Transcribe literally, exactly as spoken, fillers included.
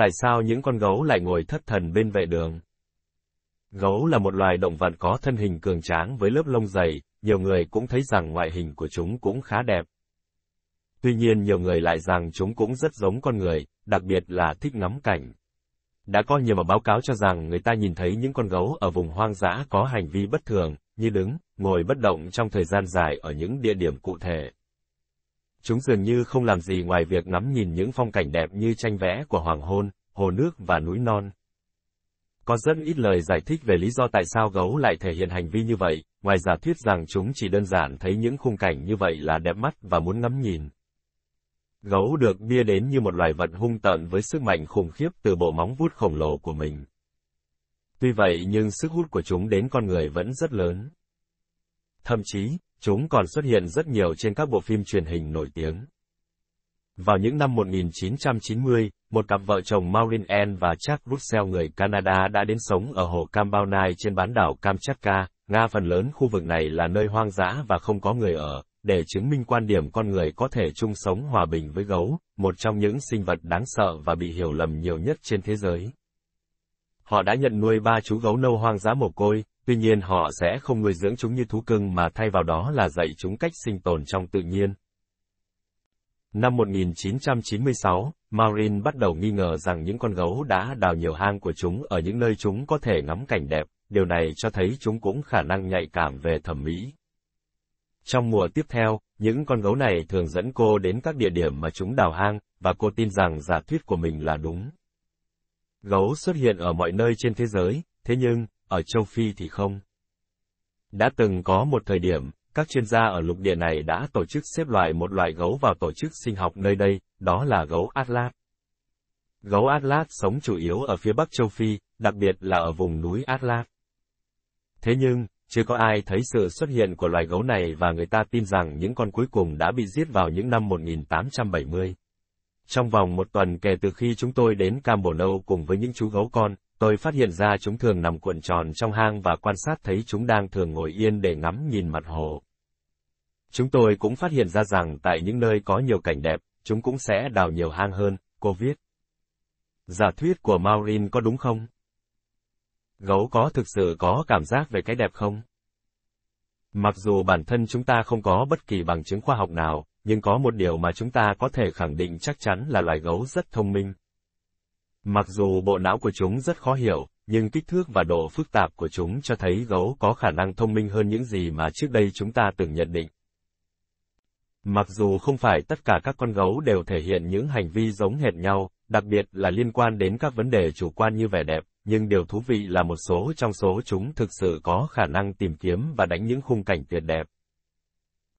Tại sao những con gấu lại ngồi thất thần bên vệ đường? Gấu là một loài động vật có thân hình cường tráng với lớp lông dày, nhiều người cũng thấy rằng ngoại hình của chúng cũng khá đẹp. Tuy nhiên nhiều người lại rằng chúng cũng rất giống con người, đặc biệt là thích ngắm cảnh. Đã có nhiều báo cáo cho rằng người ta nhìn thấy những con gấu ở vùng hoang dã có hành vi bất thường, như đứng, ngồi bất động trong thời gian dài ở những địa điểm cụ thể. Chúng dường như không làm gì ngoài việc ngắm nhìn những phong cảnh đẹp như tranh vẽ của hoàng hôn, hồ nước và núi non. Có rất ít lời giải thích về lý do tại sao gấu lại thể hiện hành vi như vậy, ngoài giả thuyết rằng chúng chỉ đơn giản thấy những khung cảnh như vậy là đẹp mắt và muốn ngắm nhìn. Gấu được bia đến như một loài vật hung tợn với sức mạnh khủng khiếp từ bộ móng vuốt khổng lồ của mình. Tuy vậy nhưng sức hút của chúng đến con người vẫn rất lớn. Thậm chí, chúng còn xuất hiện rất nhiều trên các bộ phim truyền hình nổi tiếng. Vào những năm một nghìn chín trăm chín mươi, một cặp vợ chồng Maureen Enns và Jack Russell người Canada đã đến sống ở hồ Campaonai trên bán đảo Kamchatka, Nga. Phần lớn khu vực này là nơi hoang dã và không có người ở, để chứng minh quan điểm con người có thể chung sống hòa bình với gấu, một trong những sinh vật đáng sợ và bị hiểu lầm nhiều nhất trên thế giới. Họ đã nhận nuôi ba chú gấu nâu hoang dã mồ côi, tuy nhiên họ sẽ không nuôi dưỡng chúng như thú cưng mà thay vào đó là dạy chúng cách sinh tồn trong tự nhiên. Năm một nghìn chín trăm chín mươi sáu, Maureen bắt đầu nghi ngờ rằng những con gấu đã đào nhiều hang của chúng ở những nơi chúng có thể ngắm cảnh đẹp, điều này cho thấy chúng cũng khả năng nhạy cảm về thẩm mỹ. Trong mùa tiếp theo, những con gấu này thường dẫn cô đến các địa điểm mà chúng đào hang, và cô tin rằng giả thuyết của mình là đúng. Gấu xuất hiện ở mọi nơi trên thế giới, thế nhưng, ở châu Phi thì không. Đã từng có một thời điểm, các chuyên gia ở lục địa này đã tổ chức xếp loại một loại gấu vào tổ chức sinh học nơi đây, đó là gấu Atlas. Gấu Atlas sống chủ yếu ở phía bắc châu Phi, đặc biệt là ở vùng núi Atlas. Thế nhưng, chưa có ai thấy sự xuất hiện của loài gấu này và người ta tin rằng những con cuối cùng đã bị giết vào những năm một nghìn tám trăm bảy mươi. Trong vòng một tuần kể từ khi chúng tôi đến Campaonai cùng với những chú gấu con, tôi phát hiện ra chúng thường nằm cuộn tròn trong hang và quan sát thấy chúng đang thường ngồi yên để ngắm nhìn mặt hồ. Chúng tôi cũng phát hiện ra rằng tại những nơi có nhiều cảnh đẹp, chúng cũng sẽ đào nhiều hang hơn, cô viết. Giả thuyết của Maureen có đúng không? Gấu có thực sự có cảm giác về cái đẹp không? Mặc dù bản thân chúng ta không có bất kỳ bằng chứng khoa học nào, nhưng có một điều mà chúng ta có thể khẳng định chắc chắn là loài gấu rất thông minh. Mặc dù bộ não của chúng rất khó hiểu, nhưng kích thước và độ phức tạp của chúng cho thấy gấu có khả năng thông minh hơn những gì mà trước đây chúng ta từng nhận định. Mặc dù không phải tất cả các con gấu đều thể hiện những hành vi giống hệt nhau, đặc biệt là liên quan đến các vấn đề chủ quan như vẻ đẹp, nhưng điều thú vị là một số trong số chúng thực sự có khả năng tìm kiếm và đánh những khung cảnh tuyệt đẹp.